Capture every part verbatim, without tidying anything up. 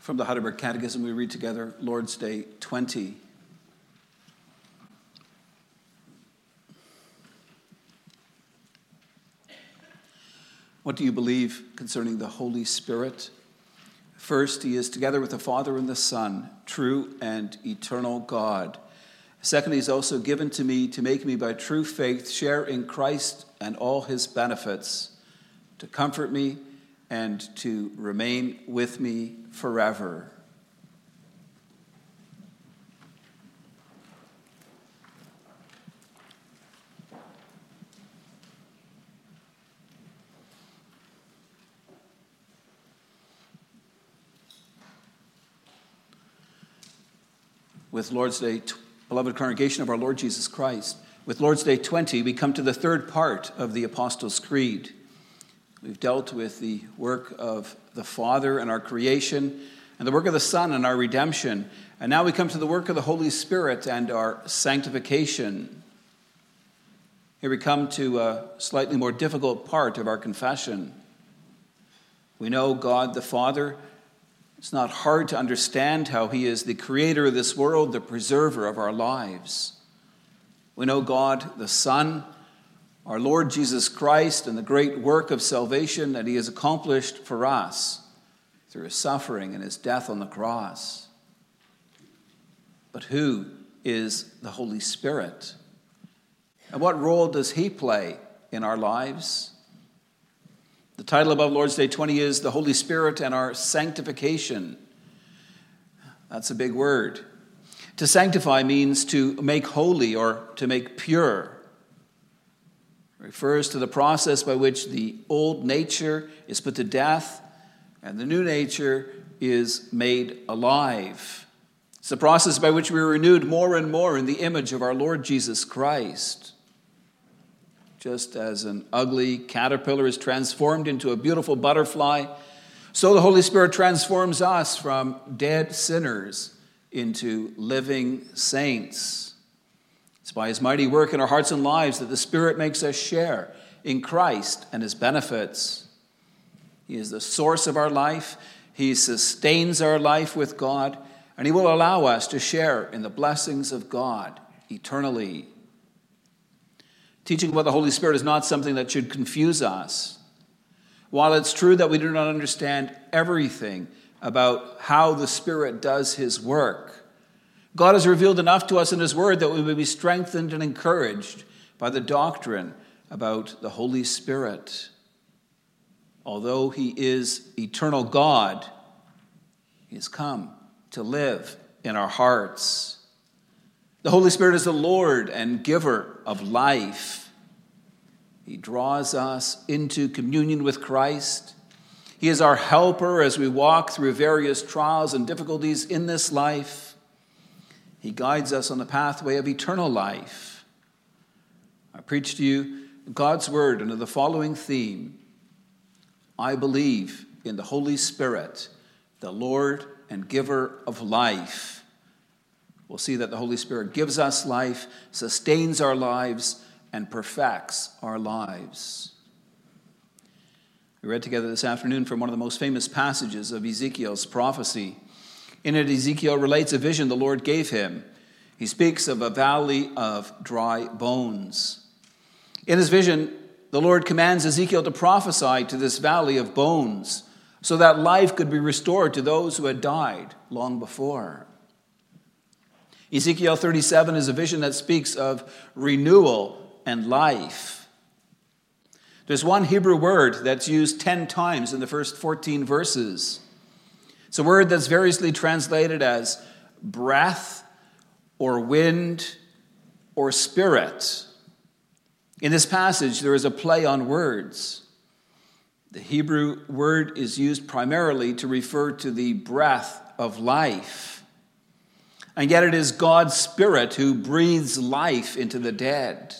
From the Heidelberg Catechism, we read together Lord's Day twenty. What do you believe concerning the Holy Spirit? First, he is together with the Father and the Son, true and eternal God. Second, he is also given to me to make me by true faith share in Christ and all his benefits, to comfort me and to remain with me forever. With Lord's Day, beloved congregation of our Lord Jesus Christ, with Lord's Day twenty, we come to the third part of the Apostles' Creed. We've dealt with the work of the Father and our creation, and the work of the Son and our redemption. And now we come to the work of the Holy Spirit and our sanctification. Here we come to a slightly more difficult part of our confession. We know God the Father. It's not hard to understand how he is the creator of this world, the preserver of our lives. We know God the Son, our Lord Jesus Christ, and the great work of salvation that he has accomplished for us through his suffering and his death on the cross. But who is the Holy Spirit? And what role does he play in our lives? The title above Lord's Day twenty is The Holy Spirit and Our Sanctification. That's a big word. To sanctify means to make holy or to make pure. Refers to the process by which the old nature is put to death and the new nature is made alive. It's the process by which we are renewed more and more in the image of our Lord Jesus Christ. Just as an ugly caterpillar is transformed into a beautiful butterfly, so the Holy Spirit transforms us from dead sinners into living saints. It's by his mighty work in our hearts and lives that the Spirit makes us share in Christ and his benefits. He is the source of our life. He sustains our life with God, and he will allow us to share in the blessings of God eternally. Teaching about the Holy Spirit is not something that should confuse us. While it's true that we do not understand everything about how the Spirit does his work, God has revealed enough to us in his word that we may be strengthened and encouraged by the doctrine about the Holy Spirit. Although he is eternal God, he has come to live in our hearts. The Holy Spirit is the Lord and giver of life. He draws us into communion with Christ. He is our helper as we walk through various trials and difficulties in this life. He guides us on the pathway of eternal life. I preach to you God's word under the following theme. I believe in the Holy Spirit, the Lord and giver of life. We'll see that the Holy Spirit gives us life, sustains our lives, and perfects our lives. We read together this afternoon from one of the most famous passages of Ezekiel's prophecy. In it, Ezekiel relates a vision the Lord gave him. He speaks of a valley of dry bones. In his vision, the Lord commands Ezekiel to prophesy to this valley of bones so that life could be restored to those who had died long before. Ezekiel thirty-seven is a vision that speaks of renewal and life. There's one Hebrew word that's used ten times in the first fourteen verses. It's a word that's variously translated as breath or wind or spirit. In this passage, there is a play on words. The Hebrew word is used primarily to refer to the breath of life. And yet it is God's Spirit who breathes life into the dead.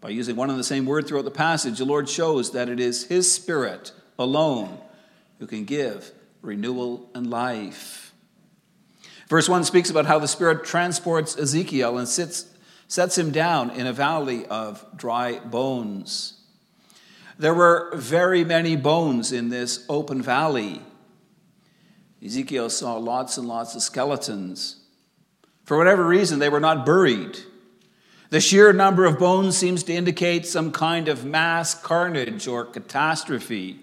By using one and the same word throughout the passage, the Lord shows that it is his Spirit alone who can give renewal and life. Verse one speaks about how the Spirit transports Ezekiel and sits, sets him down in a valley of dry bones. There were very many bones in this open valley. Ezekiel saw lots and lots of skeletons. For whatever reason, they were not buried. The sheer number of bones seems to indicate some kind of mass carnage or catastrophe.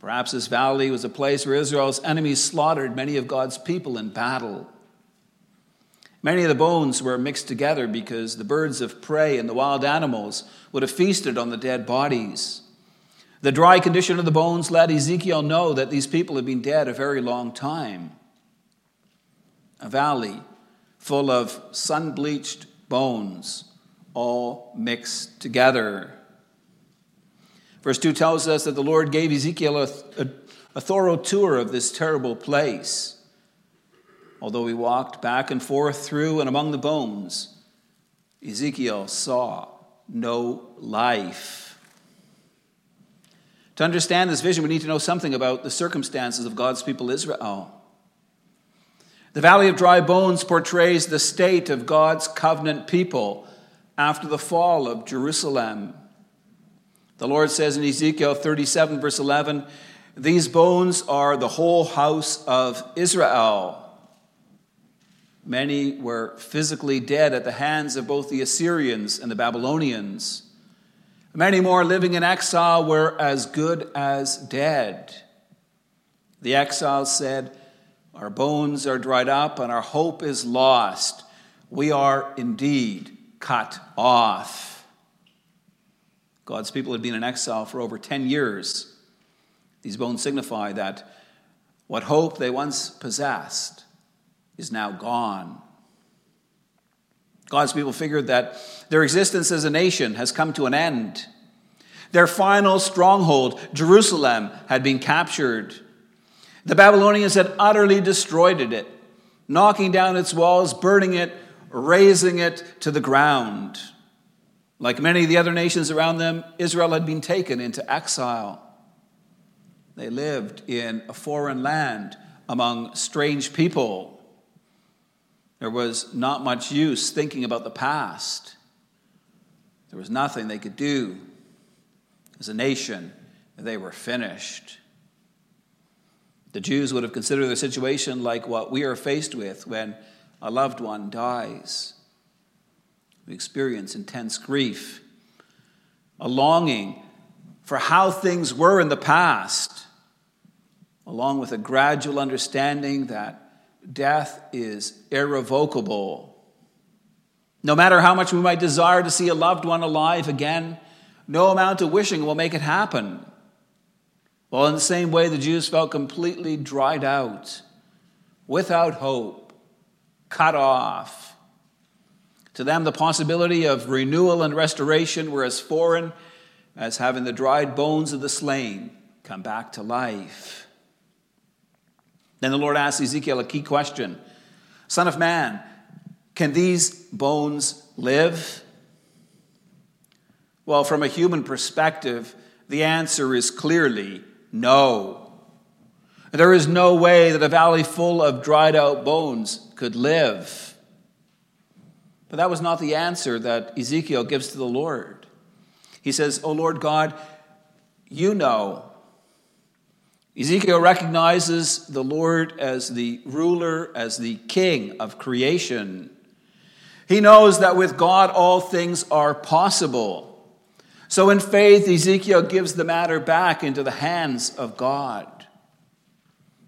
Perhaps this valley was a place where Israel's enemies slaughtered many of God's people in battle. Many of the bones were mixed together because the birds of prey and the wild animals would have feasted on the dead bodies. The dry condition of the bones let Ezekiel know that these people had been dead a very long time. A valley full of sun-bleached bones, all mixed together. Verse two tells us that the Lord gave Ezekiel a, a, a thorough tour of this terrible place. Although he walked back and forth through and among the bones, Ezekiel saw no life. To understand this vision, we need to know something about the circumstances of God's people Israel. The Valley of Dry Bones portrays the state of God's covenant people after the fall of Jerusalem. The Lord says in Ezekiel thirty-seven, verse eleven, "These bones are the whole house of Israel." Many were physically dead at the hands of both the Assyrians and the Babylonians. Many more living in exile were as good as dead. The exiles said, "Our bones are dried up and our hope is lost. We are indeed cut off." God's people had been in exile for over ten years. These bones signify that what hope they once possessed is now gone. God's people figured that their existence as a nation has come to an end. Their final stronghold, Jerusalem, had been captured. The Babylonians had utterly destroyed it, knocking down its walls, burning it, razing it to the ground. Like many of the other nations around them, Israel had been taken into exile. They lived in a foreign land among strange people. There was not much use thinking about the past. There was nothing they could do. As a nation, they were finished. The Jews would have considered their situation like what we are faced with when a loved one dies. We experience intense grief, a longing for how things were in the past, along with a gradual understanding that death is irrevocable. No matter how much we might desire to see a loved one alive again, no amount of wishing will make it happen. Well, in the same way, the Jews felt completely dried out, without hope, cut off. To them, the possibility of renewal and restoration were as foreign as having the dried bones of the slain come back to life. Then the Lord asked Ezekiel a key question. "Son of man, can these bones live?" Well, from a human perspective, the answer is clearly no. There is no way that a valley full of dried out bones could live. But that was not the answer that Ezekiel gives to the Lord. He says, "O Lord God, you know." Ezekiel recognizes the Lord as the ruler, as the king of creation. He knows that with God all things are possible. So in faith, Ezekiel gives the matter back into the hands of God.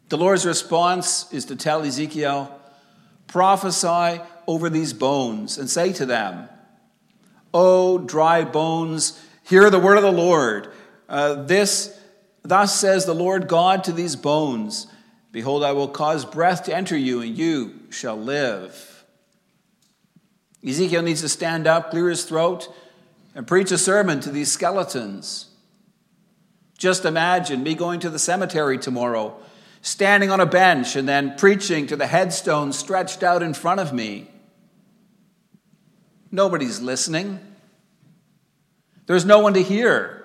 The Lord's response is to tell Ezekiel, "Prophesy over these bones and say to them, 'O dry bones, hear the word of the Lord. Uh, this, thus says the Lord God to these bones, behold, I will cause breath to enter you and you shall live.'" Ezekiel needs to stand up, clear his throat, and preach a sermon to these skeletons. Just imagine me going to the cemetery tomorrow, standing on a bench and then preaching to the headstone stretched out in front of me. Nobody's listening. There's no one to hear.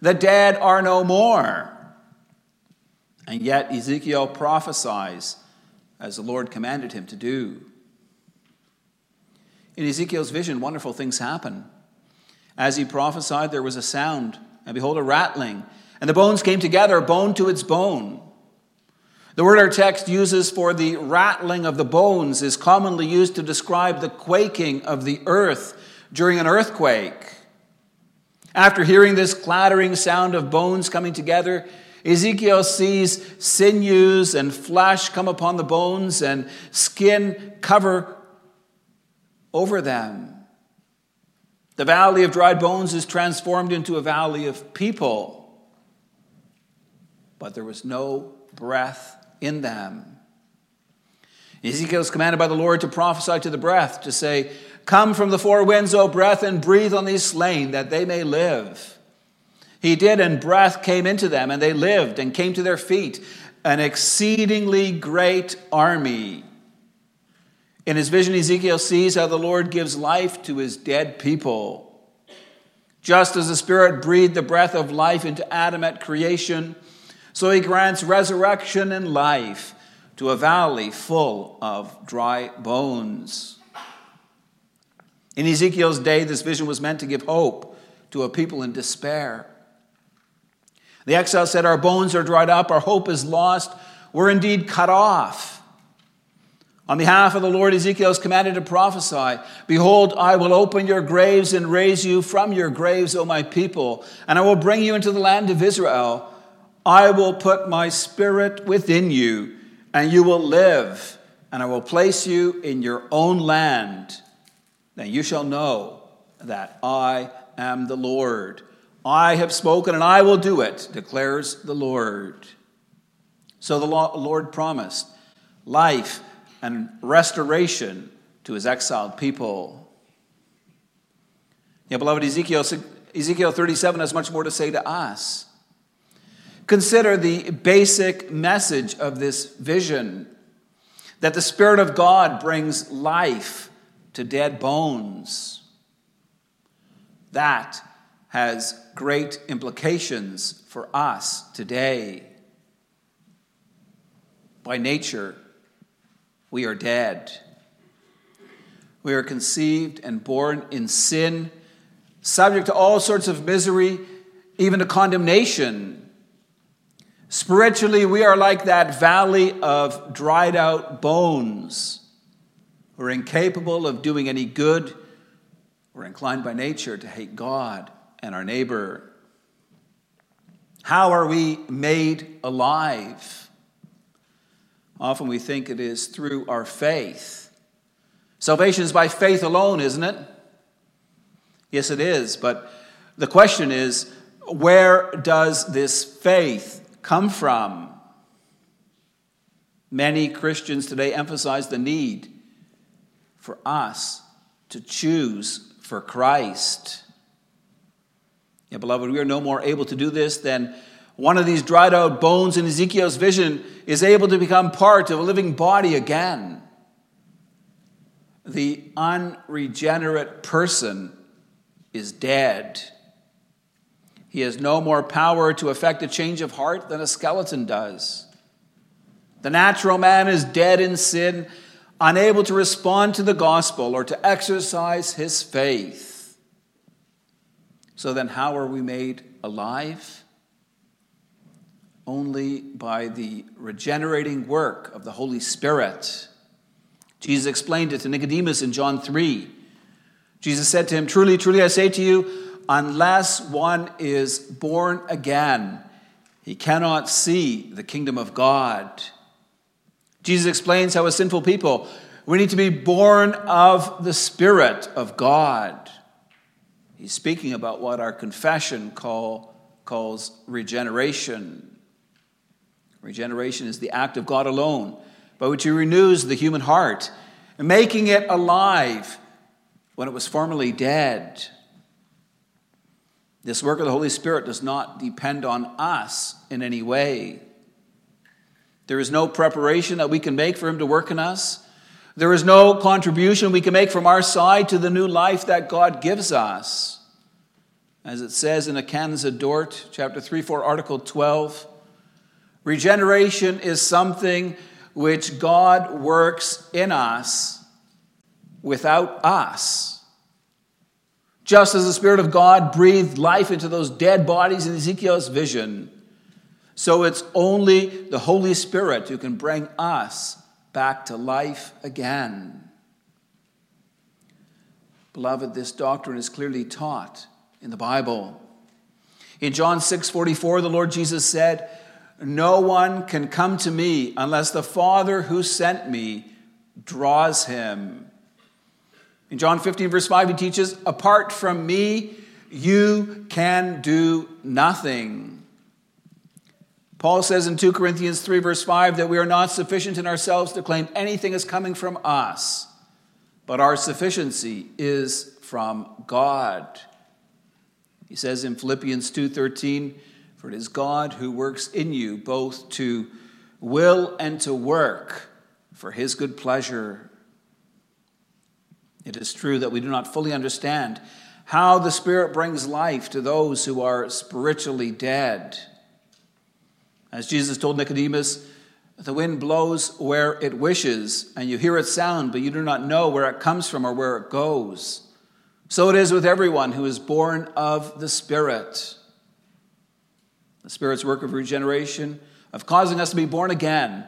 The dead are no more. And yet Ezekiel prophesies as the Lord commanded him to do. In Ezekiel's vision, wonderful things happen. As he prophesied, there was a sound, and behold, a rattling. And the bones came together, bone to its bone. The word our text uses for the rattling of the bones is commonly used to describe the quaking of the earth during an earthquake. After hearing this clattering sound of bones coming together, Ezekiel sees sinews and flesh come upon the bones and skin cover over them. The valley of dried bones is transformed into a valley of people, but there was no breath in them. Ezekiel is commanded by the Lord to prophesy to the breath, to say, "Come from the four winds, O breath, and breathe on these slain, that they may live." He did, and breath came into them, and they lived, and came to their feet, an exceedingly great army. In his vision, Ezekiel sees how the Lord gives life to his dead people. Just as the Spirit breathed the breath of life into Adam at creation, so he grants resurrection and life to a valley full of dry bones. In Ezekiel's day, this vision was meant to give hope to a people in despair. The exile said, "Our bones are dried up, our hope is lost, we're indeed cut off." On behalf of the Lord, Ezekiel is commanded to prophesy, "Behold, I will open your graves and raise you from your graves, O my people, and I will bring you into the land of Israel. I will put my spirit within you, and you will live, and I will place you in your own land. Then you shall know that I am the Lord. I have spoken, and I will do it, declares the Lord." So the Lord promised life and restoration to his exiled people. Yeah, beloved, Ezekiel, Ezekiel thirty-seven has much more to say to us. Consider the basic message of this vision, that the Spirit of God brings life to dead bones. That has great implications for us today. By nature, we are dead. We are conceived and born in sin, subject to all sorts of misery, even to condemnation. Spiritually, we are like that valley of dried out bones. We're incapable of doing any good. We're inclined by nature to hate God and our neighbor. How are we made alive? Often we think it is through our faith. Salvation is by faith alone, isn't it? Yes, it is. But the question is, where does this faith come from? Many Christians today emphasize the need for us to choose for Christ. Yeah, beloved, we are no more able to do this than one of these dried out bones in Ezekiel's vision is able to become part of a living body again. The unregenerate person is dead. He has no more power to effect a change of heart than a skeleton does. The natural man is dead in sin, unable to respond to the gospel or to exercise his faith. So then, how are we made alive? Only by the regenerating work of the Holy Spirit. Jesus explained it to Nicodemus in John three. Jesus said to him, "Truly, truly, I say to you, unless one is born again, he cannot see the kingdom of God." Jesus explains how, as sinful people, we need to be born of the Spirit of God. He's speaking about what our confession call, calls regeneration. Regeneration is the act of God alone, by which he renews the human heart, making it alive when it was formerly dead. This work of the Holy Spirit does not depend on us in any way. There is no preparation that we can make for him to work in us. There is no contribution we can make from our side to the new life that God gives us. As it says in the Canons of Dort, chapter three four, article twelve, regeneration is something which God works in us without us. Just as the Spirit of God breathed life into those dead bodies in Ezekiel's vision, So it's only the Holy Spirit who can bring us back to life again. Beloved, this doctrine is clearly taught in the Bible. In John six forty-four, the Lord Jesus said, "No one can come to me unless the Father who sent me draws him." In John fifteen, verse five, he teaches, "Apart from me, you can do nothing." Paul says in two Corinthians three, verse five, that we are not sufficient in ourselves to claim anything is coming from us, but our sufficiency is from God. He says in Philippians two thirteen, "For it is God who works in you both to will and to work for his good pleasure." It is true that we do not fully understand how the Spirit brings life to those who are spiritually dead. As Jesus told Nicodemus, "The wind blows where it wishes, and you hear its sound, but you do not know where it comes from or where it goes. So it is with everyone who is born of the Spirit." The Spirit's work of regeneration, of causing us to be born again,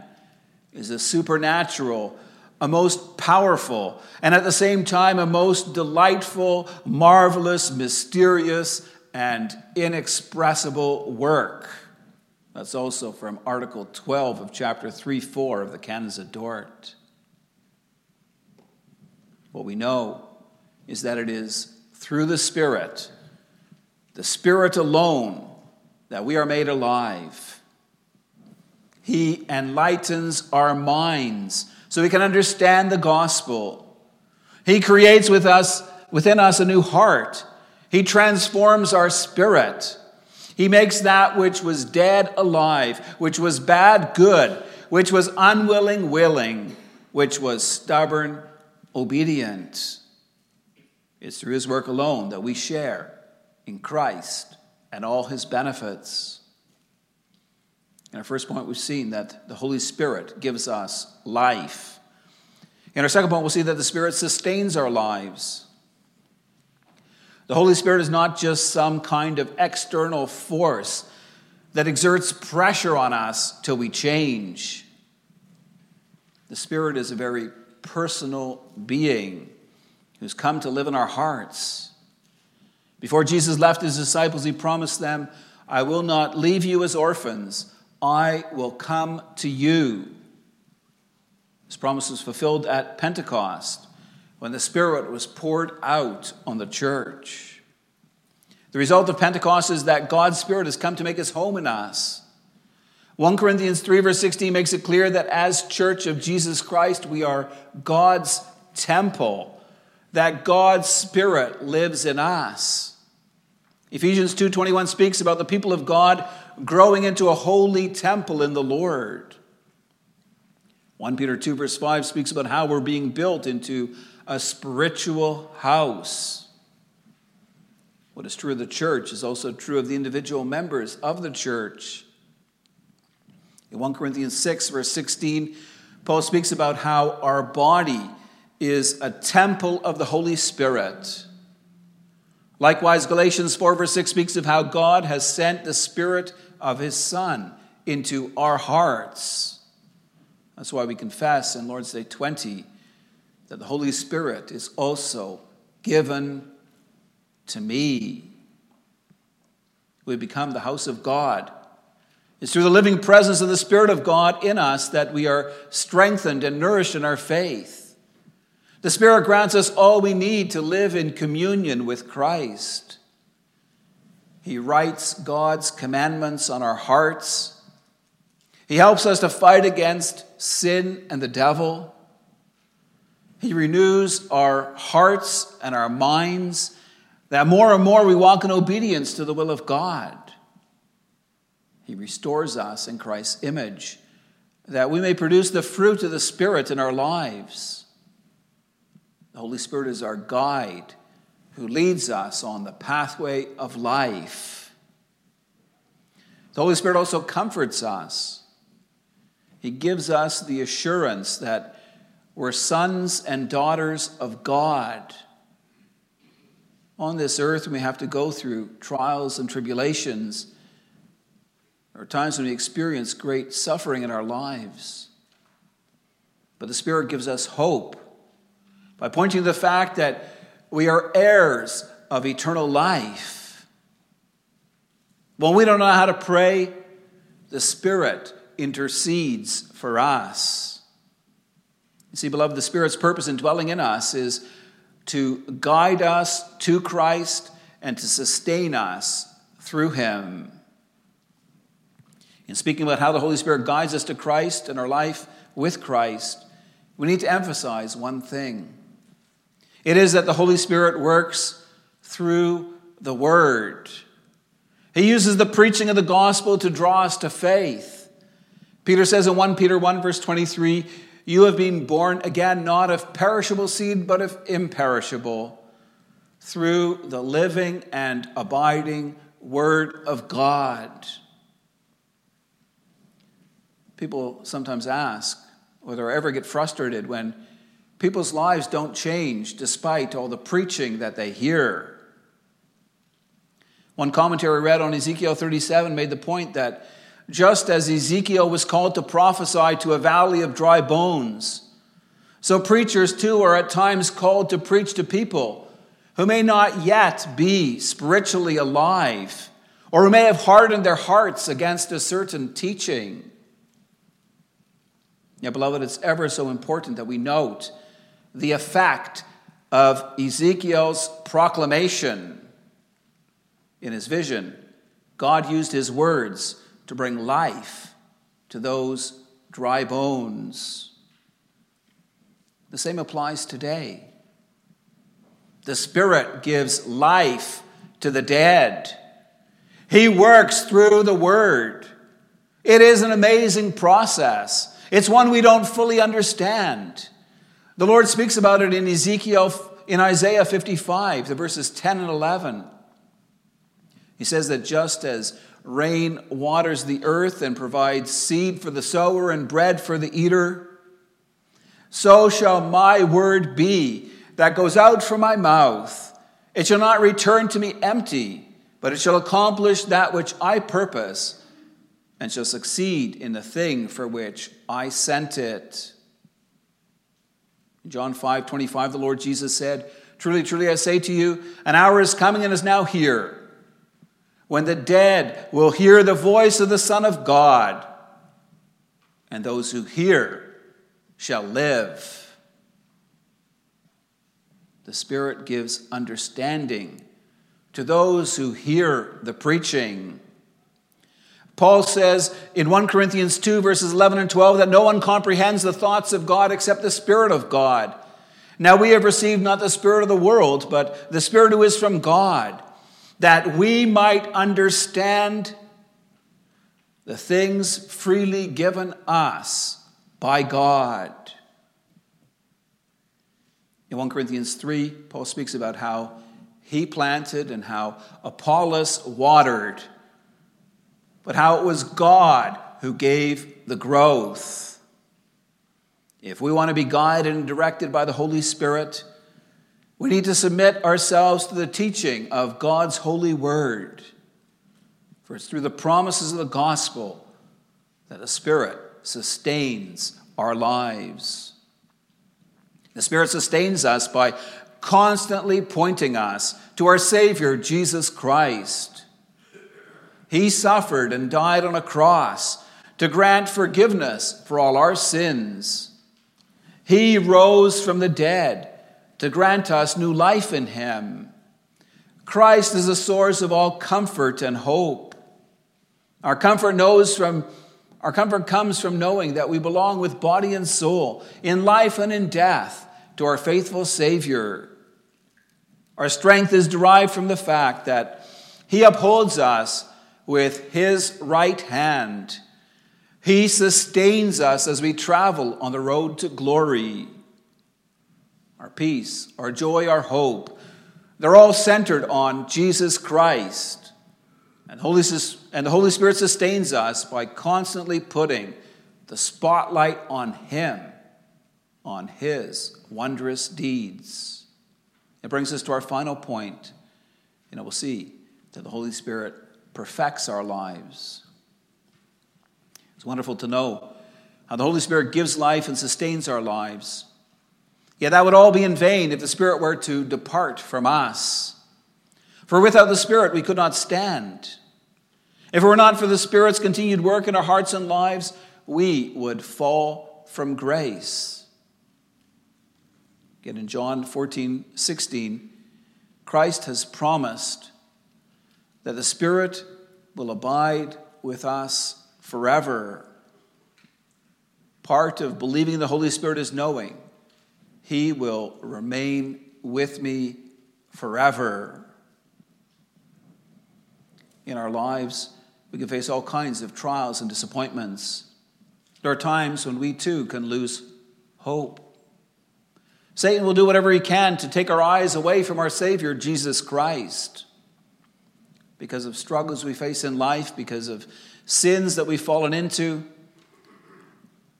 is a supernatural, a most powerful, and at the same time a most delightful, marvelous, mysterious, and inexpressible work. That's also from Article twelve of Chapter three four of the Canons of Dort. What we know is that it is through the Spirit, the Spirit alone, that we are made alive. He enlightens our minds so we can understand the gospel. He creates with us, within us a new heart. He transforms our spirit. He makes that which was dead alive, which was bad good, which was unwilling willing, which was stubborn obedient. It's through his work alone that we share in Christ and all his benefits. In our first point, we've seen that the Holy Spirit gives us life. In our second point, we'll see that the Spirit sustains our lives. The Holy Spirit is not just some kind of external force that exerts pressure on us till we change. The Spirit is a very personal being who's come to live in our hearts. Before Jesus left his disciples, he promised them, "I will not leave you as orphans. I will come to you." This promise was fulfilled at Pentecost when the Spirit was poured out on the church. The result of Pentecost is that God's Spirit has come to make his home in us. one Corinthians three verse sixteen makes it clear that as Church of Jesus Christ, we are God's temple, that God's Spirit lives in us. Ephesians two twenty-one speaks about the people of God growing into a holy temple in the Lord. one Peter two verse five speaks about how we're being built into a spiritual house. What is true of the church is also true of the individual members of the church. In one Corinthians six verse sixteen, Paul speaks about how our body is a temple of the Holy Spirit. Likewise, Galatians four verse six speaks of how God has sent the Spirit of his Son into our hearts. That's why we confess in Lord's Day twenty that the Holy Spirit is also given to me. We become the house of God. It's through the living presence of the Spirit of God in us that we are strengthened and nourished in our faith. The Spirit grants us all we need to live in communion with Christ. He writes God's commandments on our hearts. He helps us to fight against sin and the devil. He renews our hearts and our minds that more and more we walk in obedience to the will of God. He restores us in Christ's image that we may produce the fruit of the Spirit in our lives. The Holy Spirit is our guide who leads us on the pathway of life. The Holy Spirit also comforts us. He gives us the assurance that we're sons and daughters of God. On this earth, we have to go through trials and tribulations. There are times when we experience great suffering in our lives. But the Spirit gives us hope by pointing to the fact that we are heirs of eternal life. When we don't know how to pray, the Spirit intercedes for us. You see, beloved, the Spirit's purpose in dwelling in us is to guide us to Christ and to sustain us through him. In speaking about how the Holy Spirit guides us to Christ and our life with Christ, we need to emphasize one thing. It is that the Holy Spirit works through the Word. He uses the preaching of the gospel to draw us to faith. Peter says in First Peter one, verse twenty-three, "You have been born again, not of perishable seed, but of imperishable, through the living and abiding Word of God." People sometimes ask whether I ever get frustrated when people's lives don't change despite all the preaching that they hear. One commentary I read on Ezekiel thirty-seven made the point that just as Ezekiel was called to prophesy to a valley of dry bones, so preachers too are at times called to preach to people who may not yet be spiritually alive or who may have hardened their hearts against a certain teaching. Now, beloved, it's ever so important that we note the effect of Ezekiel's proclamation. In his vision, God used his words to bring life to those dry bones. The same applies today. The Spirit gives life to the dead. He works through the Word. It is an amazing process. It's one we don't fully understand. The Lord speaks about it in Ezekiel, in Isaiah fifty-five, the verses ten and eleven. He says that just as rain waters the earth and provides seed for the sower and bread for the eater, so shall my word be that goes out from my mouth. It shall not return to me empty, but it shall accomplish that which I purpose and shall succeed in the thing for which I sent it. In John five twenty-five, the Lord Jesus said, "Truly, truly, I say to you, an hour is coming and is now here, when the dead will hear the voice of the Son of God, and those who hear shall live." The Spirit gives understanding to those who hear the preaching. Paul says in First Corinthians two, verses eleven and twelve, that no one comprehends the thoughts of God except the Spirit of God. Now we have received not the Spirit of the world, but the Spirit who is from God, that we might understand the things freely given us by God. In First Corinthians three, Paul speaks about how he planted and how Apollos watered, but how it was God who gave the growth. If we want to be guided and directed by the Holy Spirit, we need to submit ourselves to the teaching of God's holy word. For it's through the promises of the gospel that the Spirit sustains our lives. The Spirit sustains us by constantly pointing us to our Savior, Jesus Christ. He suffered and died on a cross to grant forgiveness for all our sins. He rose from the dead to grant us new life in him. Christ is the source of all comfort and hope. Our comfort knows from, our comfort comes from knowing that we belong with body and soul, in life and in death, to our faithful Savior. Our strength is derived from the fact that he upholds us with his right hand. He sustains us as we travel on the road to glory. Our peace, our joy, our hope, they're all centered on Jesus Christ. And the Holy, and the Holy Spirit sustains us by constantly putting the spotlight on him, on his wondrous deeds. It brings us to our final point, and we'll see that the Holy Spirit perfects our lives. It's wonderful to know how the Holy Spirit gives life and sustains our lives. Yet that would all be in vain if the Spirit were to depart from us. For without the Spirit we could not stand. If it were not for the Spirit's continued work in our hearts and lives, we would fall from grace. Again, in John fourteen sixteen, Christ has promised that the Spirit will abide with us forever. Part of believing the Holy Spirit is knowing He will remain with me forever. In our lives, we can face all kinds of trials and disappointments. There are times when we too can lose hope. Satan will do whatever he can to take our eyes away from our Savior, Jesus Christ. Because of struggles we face in life, because of sins that we've fallen into,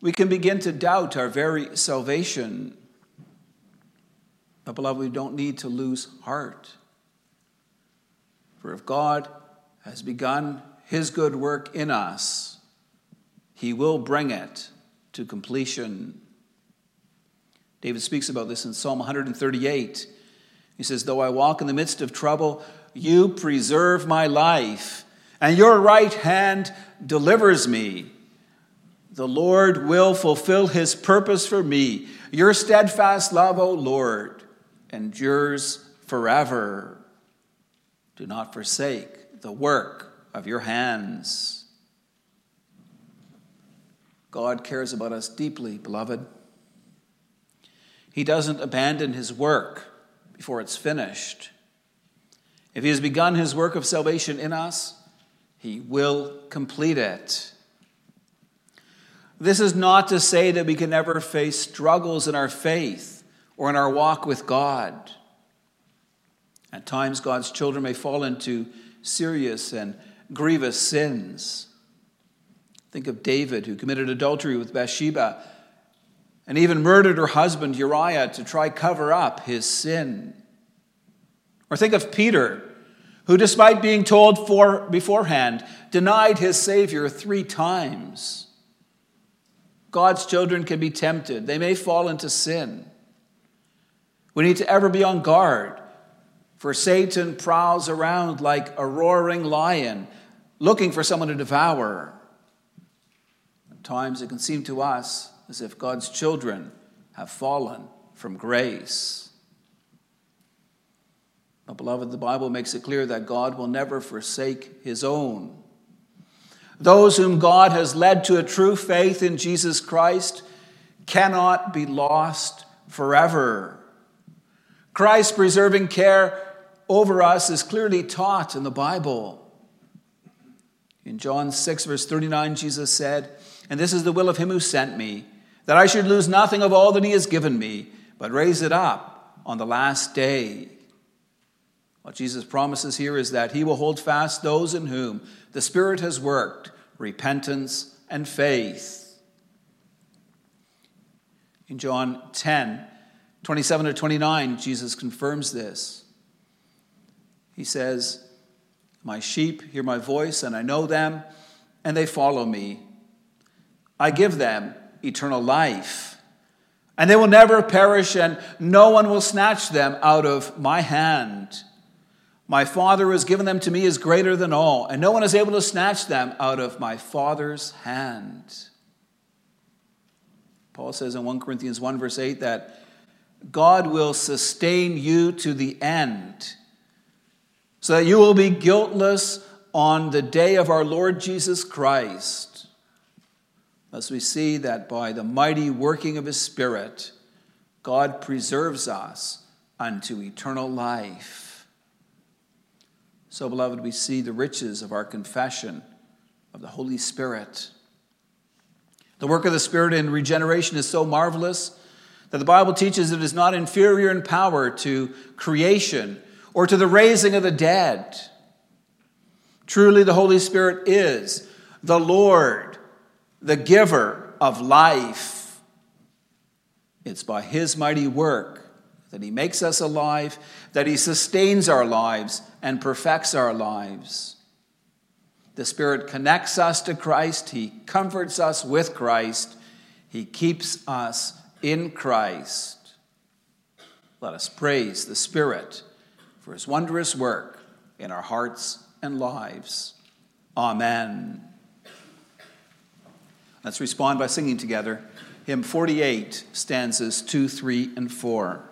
we can begin to doubt our very salvation. But, beloved, we don't need to lose heart. For if God has begun His good work in us, He will bring it to completion. David speaks about this in Psalm one thirty-eight. He says, "Though I walk in the midst of trouble, you preserve my life, and your right hand delivers me. The Lord will fulfill His purpose for me. Your steadfast love, O Lord, endures forever. Do not forsake the work of your hands." God cares about us deeply, beloved. He doesn't abandon His work before it's finished. If He has begun His work of salvation in us, He will complete it. This is not to say that we can never face struggles in our faith or in our walk with God. At times, God's children may fall into serious and grievous sins. Think of David, who committed adultery with Bathsheba and even murdered her husband Uriah to try to cover up his sin. Or think of Peter, who, despite being told for beforehand, denied his Savior three times. God's children can be tempted. They may fall into sin. We need to ever be on guard, for Satan prowls around like a roaring lion, looking for someone to devour. At times it can seem to us as if God's children have fallen from grace. But beloved, the Bible makes it clear that God will never forsake His own. Those whom God has led to a true faith in Jesus Christ cannot be lost forever. Christ's preserving care over us is clearly taught in the Bible. In John six, verse thirty-nine, Jesus said, "And this is the will of Him who sent me, that I should lose nothing of all that He has given me, but raise it up on the last day." What Jesus promises here is that He will hold fast those in whom the Spirit has worked repentance and faith. In John ten, twenty-seven to twenty-nine, Jesus confirms this. He says, "My sheep hear my voice, and I know them, and they follow me. I give them eternal life, and they will never perish, and no one will snatch them out of my hand. My Father who has given them to me is greater than all, and no one is able to snatch them out of my Father's hand." Paul says in First Corinthians one, verse eight, that God will sustain you to the end, so that you will be guiltless on the day of our Lord Jesus Christ. Thus we see that by the mighty working of His Spirit, God preserves us unto eternal life. So, beloved, we see the riches of our confession of the Holy Spirit. The work of the Spirit in regeneration is so marvelous that the Bible teaches it is not inferior in power to creation or to the raising of the dead. Truly, the Holy Spirit is the Lord, the giver of life. It's by His mighty work that He makes us alive, that He sustains our lives and perfects our lives. The Spirit connects us to Christ. He comforts us with Christ. He keeps us in Christ. Let us praise the Spirit for his wondrous work in our hearts and lives. Amen. Let's respond by singing together. Hymn forty-eight, stanzas two, three, and four.